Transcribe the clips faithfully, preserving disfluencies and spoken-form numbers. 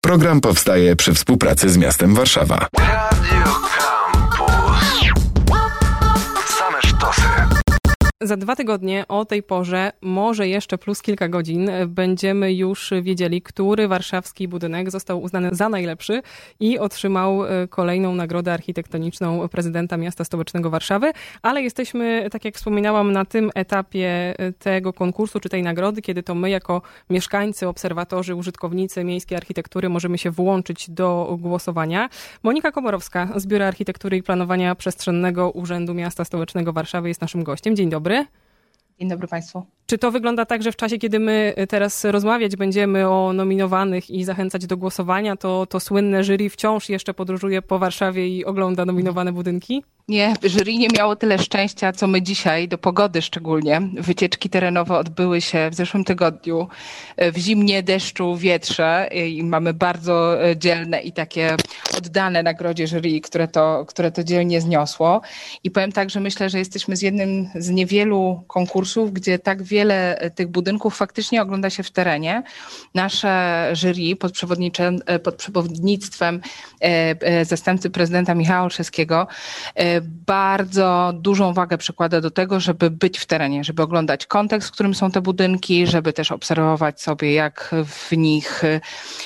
Program powstaje przy współpracy z miastem Warszawa. Radio Campus. Same sztosy. Za dwa tygodnie o tej porze, może jeszcze plus kilka godzin, będziemy już wiedzieli, który warszawski budynek został uznany za najlepszy i otrzymał kolejną nagrodę architektoniczną prezydenta miasta stołecznego Warszawy. Ale jesteśmy, tak jak wspominałam, na tym etapie tego konkursu czy tej nagrody, kiedy to my jako mieszkańcy, obserwatorzy, użytkownicy miejskiej architektury możemy się włączyć do głosowania. Monika Komorowska z Biura Architektury i Planowania Przestrzennego Urzędu Miasta Stołecznego Warszawy jest naszym gościem. Dzień dobry. Dzień dobry Państwu. Czy to wygląda tak, że w czasie, kiedy my teraz rozmawiać będziemy o nominowanych i zachęcać do głosowania, to, to słynne jury wciąż jeszcze podróżuje po Warszawie i ogląda nominowane budynki? Nie, jury nie miało tyle szczęścia, co my dzisiaj, do pogody szczególnie. Wycieczki terenowe odbyły się w zeszłym tygodniu w zimnie, deszczu, wietrze i mamy bardzo dzielne i takie oddane nagrodzie jury, które to, które to dzielnie zniosło. I powiem tak, że myślę, że jesteśmy z jednym z niewielu konkursów, gdzie tak wiele tych budynków faktycznie ogląda się w terenie. Nasze jury pod, pod przewodnictwem zastępcy prezydenta Michała Olszewskiego bardzo dużą wagę przykłada do tego, żeby być w terenie, żeby oglądać kontekst, w którym są te budynki, żeby też obserwować sobie, jak w nich,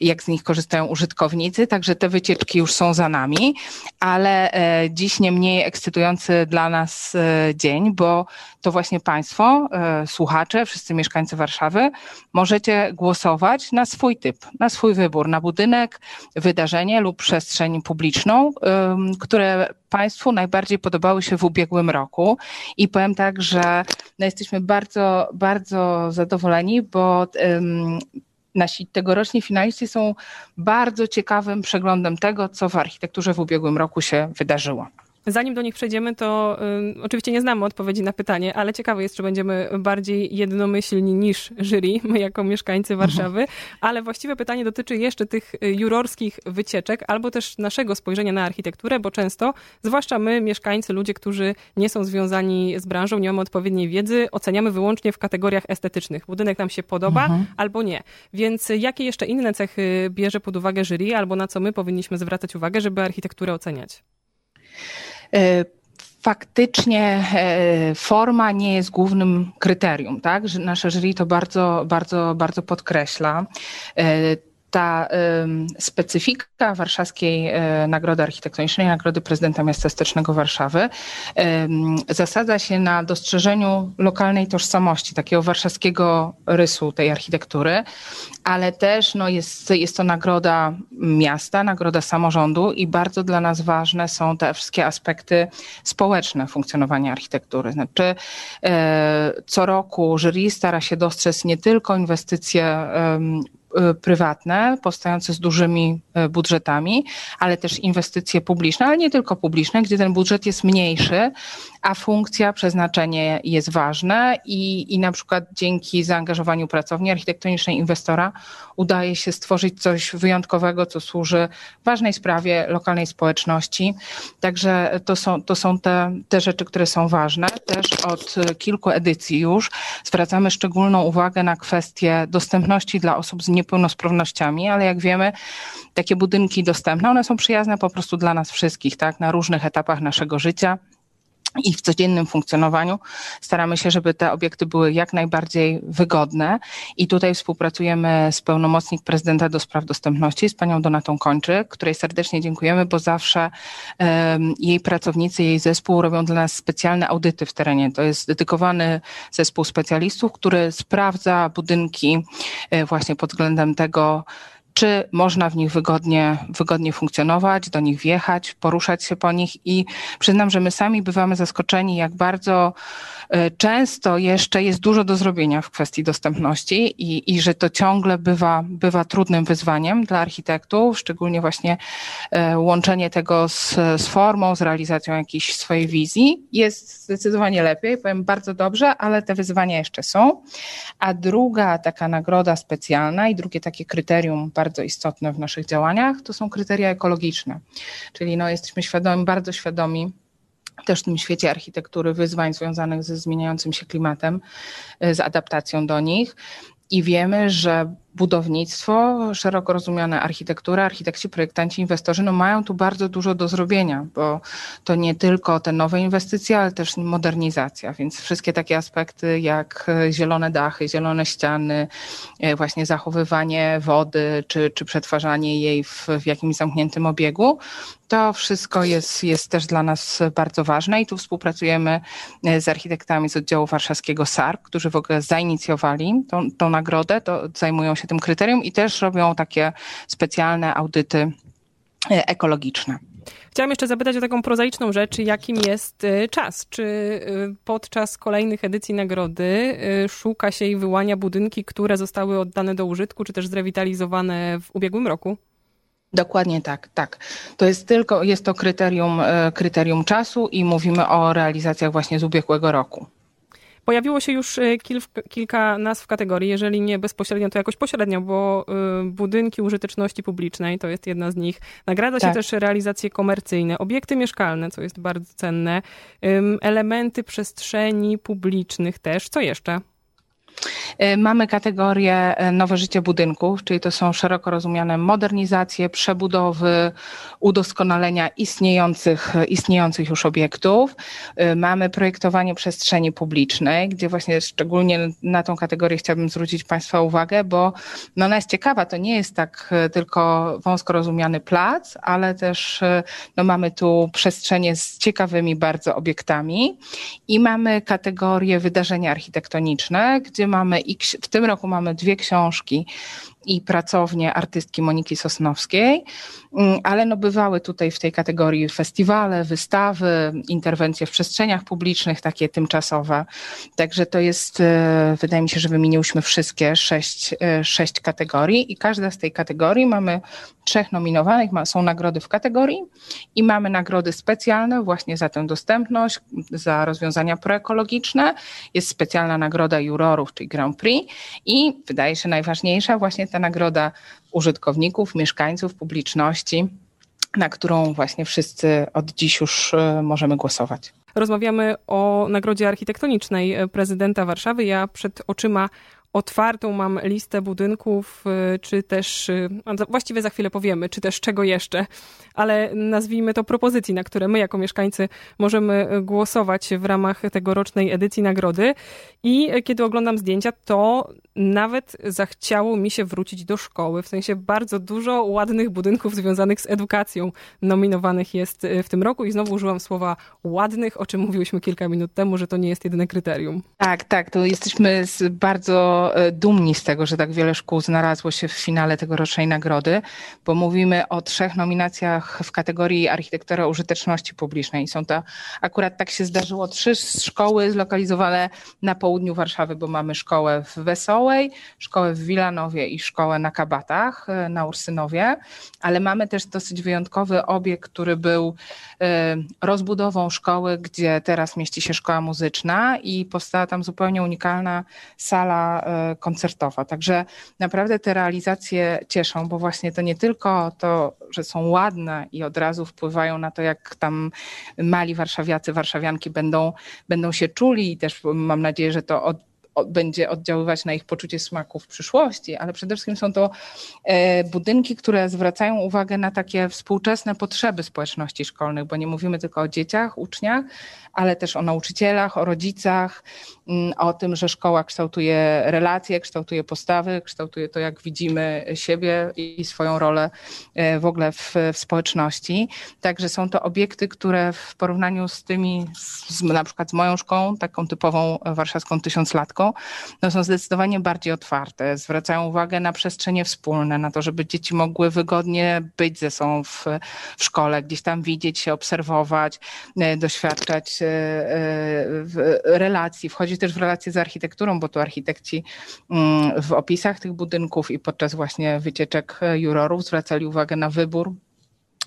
jak z nich korzystają użytkownicy. Także te wycieczki już są za nami, ale dziś nie mniej ekscytujący dla nas dzień, bo to właśnie Państwo, słuchacze, wszyscy mieszkańcy Warszawy, możecie głosować na swój typ, na swój wybór, na budynek, wydarzenie lub przestrzeń publiczną, które Państwu najbardziej podobały się w ubiegłym roku i powiem tak, że no jesteśmy bardzo, bardzo zadowoleni, bo um, nasi tegoroczni finaliści są bardzo ciekawym przeglądem tego, co w architekturze w ubiegłym roku się wydarzyło. Zanim do nich przejdziemy, to y, oczywiście nie znamy odpowiedzi na pytanie, ale ciekawe jest, czy będziemy bardziej jednomyślni niż jury, my jako mieszkańcy Warszawy, ale właściwe pytanie dotyczy jeszcze tych jurorskich wycieczek, albo też naszego spojrzenia na architekturę, bo często, zwłaszcza my, mieszkańcy, ludzie, którzy nie są związani z branżą, nie mamy odpowiedniej wiedzy, oceniamy wyłącznie w kategoriach estetycznych. Budynek nam się podoba, mhm. albo nie. Więc jakie jeszcze inne cechy bierze pod uwagę jury, albo na co my powinniśmy zwracać uwagę, żeby architekturę oceniać? Faktycznie forma nie jest głównym kryterium, tak? Nasze jury to bardzo, bardzo, bardzo podkreśla. Ta specyfika warszawskiej Nagrody Architektonicznej, Nagrody Prezydenta Miasta Stołecznego Warszawy zasadza się na dostrzeżeniu lokalnej tożsamości, takiego warszawskiego rysu tej architektury, ale też no, jest, jest to nagroda miasta, nagroda samorządu i bardzo dla nas ważne są te wszystkie aspekty społeczne funkcjonowania architektury. Znaczy co roku jury stara się dostrzec nie tylko inwestycje prywatne, powstające z dużymi budżetami, ale też inwestycje publiczne, ale nie tylko publiczne, gdzie ten budżet jest mniejszy, a funkcja, przeznaczenie jest ważne i, i na przykład dzięki zaangażowaniu pracowni architektonicznej inwestora udaje się stworzyć coś wyjątkowego, co służy ważnej sprawie lokalnej społeczności. Także to są, to są te, te rzeczy, które są ważne. Też od kilku edycji już zwracamy szczególną uwagę na kwestię dostępności dla osób z niepełnosprawnościami, ale jak wiemy, takie budynki dostępne, one są przyjazne po prostu dla nas wszystkich, tak, na różnych etapach naszego życia. I w codziennym funkcjonowaniu staramy się, żeby te obiekty były jak najbardziej wygodne i tutaj współpracujemy z pełnomocnik prezydenta do spraw dostępności, z panią Donatą Kończyk, której serdecznie dziękujemy, bo zawsze um, jej pracownicy, jej zespół robią dla nas specjalne audyty w terenie. To jest dedykowany zespół specjalistów, który sprawdza budynki e, właśnie pod względem tego, czy można w nich wygodnie, wygodnie funkcjonować, do nich wjechać, poruszać się po nich i przyznam, że my sami bywamy zaskoczeni, jak bardzo często jeszcze jest dużo do zrobienia w kwestii dostępności i, i że to ciągle bywa, bywa trudnym wyzwaniem dla architektów, szczególnie właśnie łączenie tego z, z formą, z realizacją jakiejś swojej wizji. Jest zdecydowanie lepiej, powiem bardzo dobrze, ale te wyzwania jeszcze są. A druga taka nagroda specjalna i drugie takie kryterium bardzo istotne w naszych działaniach, to są kryteria ekologiczne. Czyli no, jesteśmy świadomi, bardzo świadomi też w tym świecie architektury wyzwań związanych ze zmieniającym się klimatem, z adaptacją do nich i wiemy, że budownictwo, szeroko rozumiane architektura, architekci, projektanci, inwestorzy, no mają tu bardzo dużo do zrobienia, bo to nie tylko te nowe inwestycje, ale też modernizacja, więc wszystkie takie aspekty jak zielone dachy, zielone ściany, właśnie zachowywanie wody, czy, czy przetwarzanie jej w, w jakimś zamkniętym obiegu, to wszystko jest, jest też dla nas bardzo ważne i tu współpracujemy z architektami z oddziału warszawskiego S A R, którzy w ogóle zainicjowali tą, tą nagrodę, to zajmują się tym kryterium i też robią takie specjalne audyty ekologiczne. Chciałam jeszcze zapytać o taką prozaiczną rzecz, jakim jest czas. Czy podczas kolejnych edycji nagrody szuka się i wyłania budynki, które zostały oddane do użytku, czy też zrewitalizowane w ubiegłym roku? Dokładnie tak, tak. To jest tylko, jest to kryterium, kryterium czasu i mówimy o realizacjach właśnie z ubiegłego roku. Pojawiło się już kilka nazw kategorii, jeżeli nie bezpośrednio, to jakoś pośrednio, bo budynki użyteczności publicznej to jest jedna z nich. Nagrada się tak. też realizacje komercyjne, obiekty mieszkalne, co jest bardzo cenne, elementy przestrzeni publicznych też. Co jeszcze? Mamy kategorię nowe życie budynków, czyli to są szeroko rozumiane modernizacje, przebudowy, udoskonalenia istniejących, istniejących już obiektów. Mamy projektowanie przestrzeni publicznej, gdzie właśnie szczególnie na tą kategorię chciałabym zwrócić Państwa uwagę, bo ona jest ciekawa, to nie jest tak tylko wąsko rozumiany plac, ale też no, mamy tu przestrzenie z ciekawymi bardzo obiektami i mamy kategorię wydarzenia architektoniczne, gdzie mamy i w tym roku mamy dwie książki i pracownię artystki Moniki Sosnowskiej, ale no bywały tutaj w tej kategorii festiwale, wystawy, interwencje w przestrzeniach publicznych, takie tymczasowe. Także to jest, wydaje mi się, że wymieniłyśmy wszystkie sześć, sześć kategorii i każda z tej kategorii mamy trzech nominowanych, są nagrody w kategorii i mamy nagrody specjalne właśnie za tę dostępność, za rozwiązania proekologiczne. Jest specjalna nagroda jurorów, czyli Grand Prix i wydaje się najważniejsza właśnie ta nagroda użytkowników, mieszkańców, publiczności, na którą właśnie wszyscy od dziś już możemy głosować. Rozmawiamy o Nagrodzie Architektonicznej prezydenta Warszawy. Ja przed oczyma otwartą mam listę budynków, czy też, właściwie za chwilę powiemy, czy też czego jeszcze, ale nazwijmy to propozycji, na które my jako mieszkańcy możemy głosować w ramach tegorocznej edycji nagrody. I kiedy oglądam zdjęcia, to nawet zachciało mi się wrócić do szkoły, w sensie bardzo dużo ładnych budynków związanych z edukacją nominowanych jest w tym roku i znowu użyłam słowa ładnych, o czym mówiłyśmy kilka minut temu, że to nie jest jedyne kryterium. Tak, tak, to jesteśmy bardzo dumni z tego, że tak wiele szkół znalazło się w finale tegorocznej nagrody, bo mówimy o trzech nominacjach w kategorii architektura użyteczności publicznej. Są to, akurat tak się zdarzyło, trzy szkoły zlokalizowane na południu Warszawy, bo mamy szkołę w Wesołej, szkołę w Wilanowie i szkołę na Kabatach, na Ursynowie, ale mamy też dosyć wyjątkowy obiekt, który był rozbudową szkoły, gdzie teraz mieści się szkoła muzyczna i powstała tam zupełnie unikalna sala koncertowa. Także naprawdę te realizacje cieszą, bo właśnie to nie tylko to, że są ładne i od razu wpływają na to, jak tam mali warszawiacy, warszawianki będą, będą się czuli i też mam nadzieję, że to od będzie oddziaływać na ich poczucie smaku w przyszłości, ale przede wszystkim są to budynki, które zwracają uwagę na takie współczesne potrzeby społeczności szkolnych, bo nie mówimy tylko o dzieciach, uczniach, ale też o nauczycielach, o rodzicach, o tym, że szkoła kształtuje relacje, kształtuje postawy, kształtuje to, jak widzimy siebie i swoją rolę w ogóle w, w społeczności. Także są to obiekty, które w porównaniu z tymi, z, na przykład z moją szkołą, taką typową warszawską tysiąclatką, no są zdecydowanie bardziej otwarte, zwracają uwagę na przestrzenie wspólne, na to, żeby dzieci mogły wygodnie być ze sobą w, w szkole, gdzieś tam widzieć się, obserwować, doświadczać relacji, wchodzi też w relacje z architekturą, bo tu architekci w opisach tych budynków i podczas właśnie wycieczek jurorów zwracali uwagę na wybór,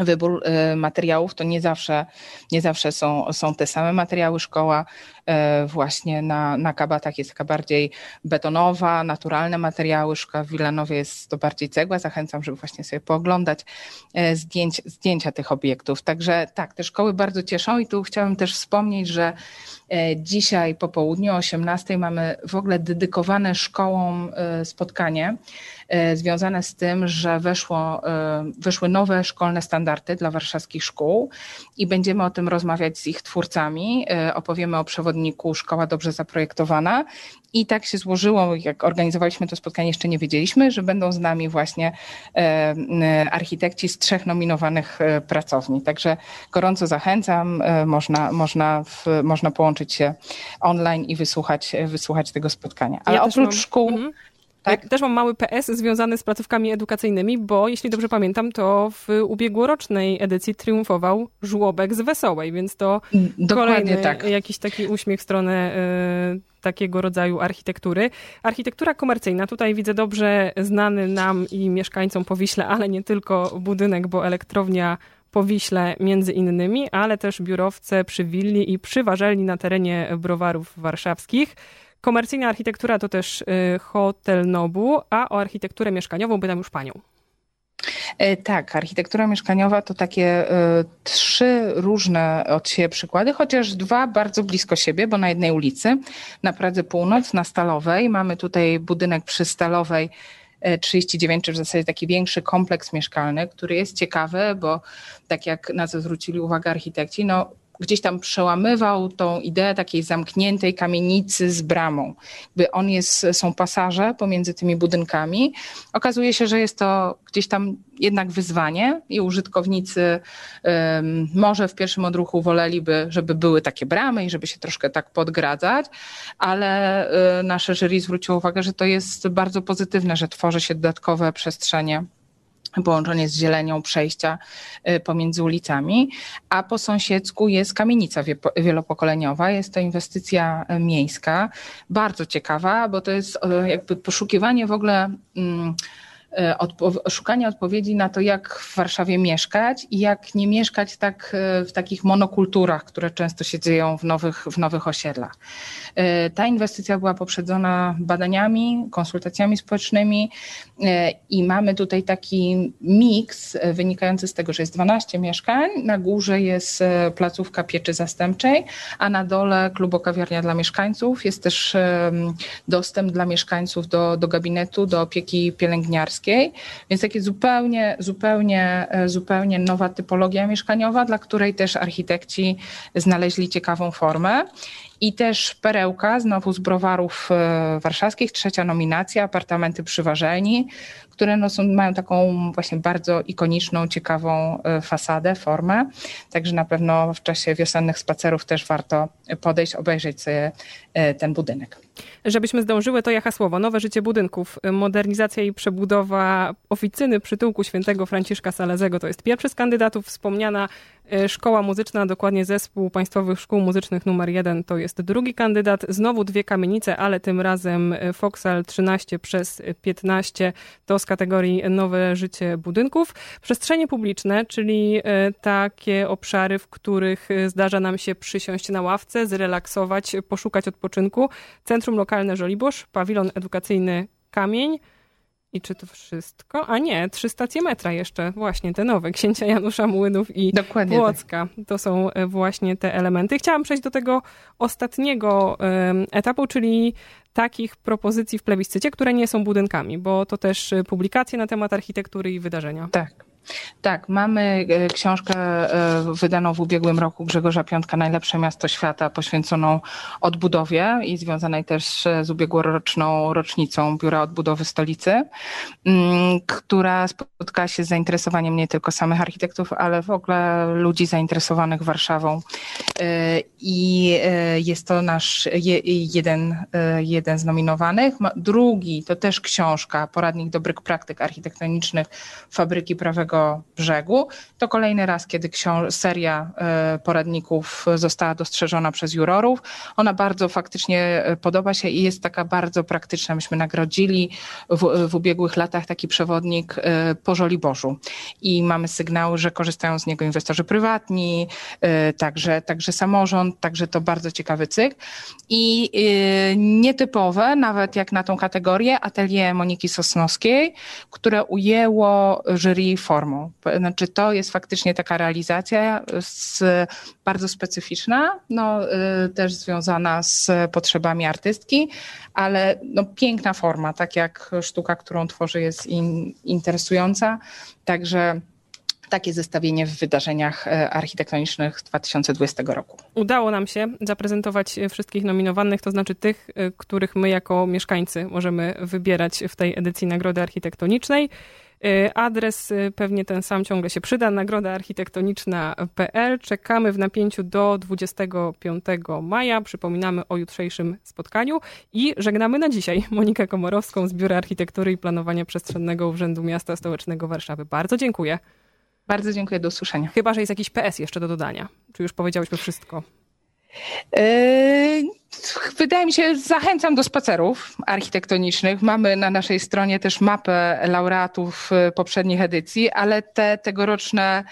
Wybór materiałów to nie zawsze, nie zawsze są, są te same materiały. Szkoła właśnie na, na Kabatach jest taka bardziej betonowa, naturalne materiały. Szkoła w Wilanowie jest to bardziej cegła. Zachęcam, żeby właśnie sobie pooglądać zdjęć, zdjęcia tych obiektów. Także tak, te szkoły bardzo cieszą i tu chciałabym też wspomnieć, że dzisiaj po południu o osiemnastej mamy w ogóle dedykowane szkołom spotkanie związane z tym, że weszło, weszły nowe szkolne standardy dla warszawskich szkół i będziemy o tym rozmawiać z ich twórcami. Opowiemy o przewodniku Szkoła Dobrze Zaprojektowana i tak się złożyło, jak organizowaliśmy to spotkanie, jeszcze nie wiedzieliśmy, że będą z nami właśnie architekci z trzech nominowanych pracowni. Także gorąco zachęcam, można, można, w, można połączyć się online i wysłuchać, wysłuchać tego spotkania. Ale ja oprócz mam... szkół... Mhm. Tak? Ja też mam mały P S związany z placówkami edukacyjnymi, bo jeśli dobrze pamiętam, to w ubiegłorocznej edycji triumfował żłobek z Wesołej, więc to Dokładnie kolejny tak. jakiś taki uśmiech w stronę y, takiego rodzaju architektury. Architektura komercyjna, tutaj widzę dobrze znany nam i mieszkańcom Powiśle, ale nie tylko budynek, bo elektrownia Powiśle między innymi, ale też biurowce przy willi i przy warzelni na terenie browarów warszawskich. Komercyjna architektura to też hotel Nobu, a o architekturę mieszkaniową pytam już panią. Tak, architektura mieszkaniowa to takie trzy różne od siebie przykłady, chociaż dwa bardzo blisko siebie, bo na jednej ulicy, na Pradze Północ, na Stalowej, mamy tutaj budynek przy Stalowej trzydzieści dziewięć, czy w zasadzie taki większy kompleks mieszkalny, który jest ciekawy, bo tak jak na co zwrócili uwagę architekci, no gdzieś tam przełamywał tą ideę takiej zamkniętej kamienicy z bramą. By on jest, są pasaże pomiędzy tymi budynkami. Okazuje się, że jest to gdzieś tam jednak wyzwanie i użytkownicy um, może w pierwszym odruchu woleliby, żeby były takie bramy i żeby się troszkę tak podgradzać, ale y, nasze jury zwróciło uwagę, że to jest bardzo pozytywne, że tworzy się dodatkowe przestrzenie połączone z zielenią przejścia pomiędzy ulicami, a po sąsiedzku jest kamienica wielopokoleniowa. Jest to inwestycja miejska, bardzo ciekawa, bo to jest jakby poszukiwanie w ogóle... Mm, Odpo- szukanie odpowiedzi na to, jak w Warszawie mieszkać i jak nie mieszkać tak w takich monokulturach, które często się dzieją w nowych, w nowych osiedlach. Ta inwestycja była poprzedzona badaniami, konsultacjami społecznymi i mamy tutaj taki miks wynikający z tego, że jest dwanaście mieszkań, na górze jest placówka pieczy zastępczej, a na dole klubokawiarnia dla mieszkańców. Jest też dostęp dla mieszkańców do, do gabinetu, do opieki pielęgniarskiej. Więc takie zupełnie, zupełnie, zupełnie nowa typologia mieszkaniowa, dla której też architekci znaleźli ciekawą formę. I też perełka, znowu z browarów warszawskich, trzecia nominacja, apartamenty przy warzelni, które no są, mają taką właśnie bardzo ikoniczną, ciekawą fasadę, formę. Także na pewno w czasie wiosennych spacerów też warto podejść, obejrzeć sobie ten budynek. Żebyśmy zdążyły, to ja hasłowo. Nowe życie budynków, modernizacja i przebudowa oficyny przytułku Świętego Franciszka Salezego. To jest pierwszy z kandydatów. Wspomniana szkoła muzyczna, dokładnie zespół Państwowych Szkół Muzycznych numer jeden, to jest drugi kandydat. Znowu dwie kamienice, ale tym razem Foksal trzynaście przez piętnaście, to z kategorii nowe życie budynków. Przestrzenie publiczne, czyli takie obszary, w których zdarza nam się przysiąść na ławce, zrelaksować, poszukać odpoczynku. Centrum Lokalne Żoliborz, Pawilon Edukacyjny Kamień. I czy to wszystko? A nie, trzy stacje metra jeszcze. Właśnie te nowe, Księcia Janusza Młynów i Dokładnie Płocka. Tak. To są właśnie te elementy. Chciałam przejść do tego ostatniego etapu, czyli takich propozycji w plebiscycie, które nie są budynkami, bo to też publikacje na temat architektury i wydarzenia. Tak. Tak, mamy książkę wydaną w ubiegłym roku Grzegorza Piątka Najlepsze miasto świata, poświęconą odbudowie i związanej też z ubiegłoroczną rocznicą Biura Odbudowy Stolicy, która spotkała się z zainteresowaniem nie tylko samych architektów, ale w ogóle ludzi zainteresowanych Warszawą. I jest to nasz jeden, jeden z nominowanych. Drugi to też książka Poradnik Dobrych Praktyk Architektonicznych Fabryki Prawego Brzegu. To kolejny raz, kiedy książ- seria poradników została dostrzeżona przez jurorów. Ona bardzo faktycznie podoba się i jest taka bardzo praktyczna. Myśmy nagrodzili w, w ubiegłych latach taki przewodnik po Żoliborzu i mamy sygnały, że korzystają z niego inwestorzy prywatni, także, także samorząd, także to bardzo ciekawy cykl. I nietypowe, nawet jak na tą kategorię, atelier Moniki Sosnowskiej, które ujęło jury formą. znaczy to jest faktycznie taka realizacja z, bardzo specyficzna, no, też związana z potrzebami artystki, ale no, piękna forma, tak jak sztuka, którą tworzy, jest in, interesująca, także takie zestawienie w wydarzeniach architektonicznych dwa tysiące dwudziestego roku. Udało nam się zaprezentować wszystkich nominowanych, to znaczy tych, których my jako mieszkańcy możemy wybierać w tej edycji Nagrody Architektonicznej. Adres pewnie ten sam ciągle się przyda, nagroda architektoniczna kropka p l. Czekamy w napięciu do dwudziestego piątego maja. Przypominamy o jutrzejszym spotkaniu i żegnamy na dzisiaj Monikę Komorowską z Biura Architektury i Planowania Przestrzennego Urzędu Miasta Stołecznego Warszawy. Bardzo dziękuję. Bardzo dziękuję, do usłyszenia. Chyba że jest jakiś P S jeszcze do dodania. Czy już powiedziałyśmy wszystko? Wydaje mi się, zachęcam do spacerów architektonicznych. Mamy na naszej stronie też mapę laureatów poprzednich edycji, ale te tegoroczne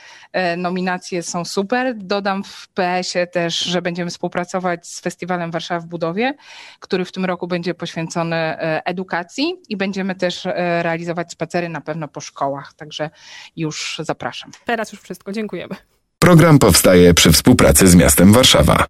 nominacje są super. Dodam w P S-ie też, że będziemy współpracować z Festiwalem Warszawa w Budowie, który w tym roku będzie poświęcony edukacji i będziemy też realizować spacery na pewno po szkołach, także już zapraszam. Teraz już wszystko, dziękujemy. Program powstaje przy współpracy z miastem Warszawa.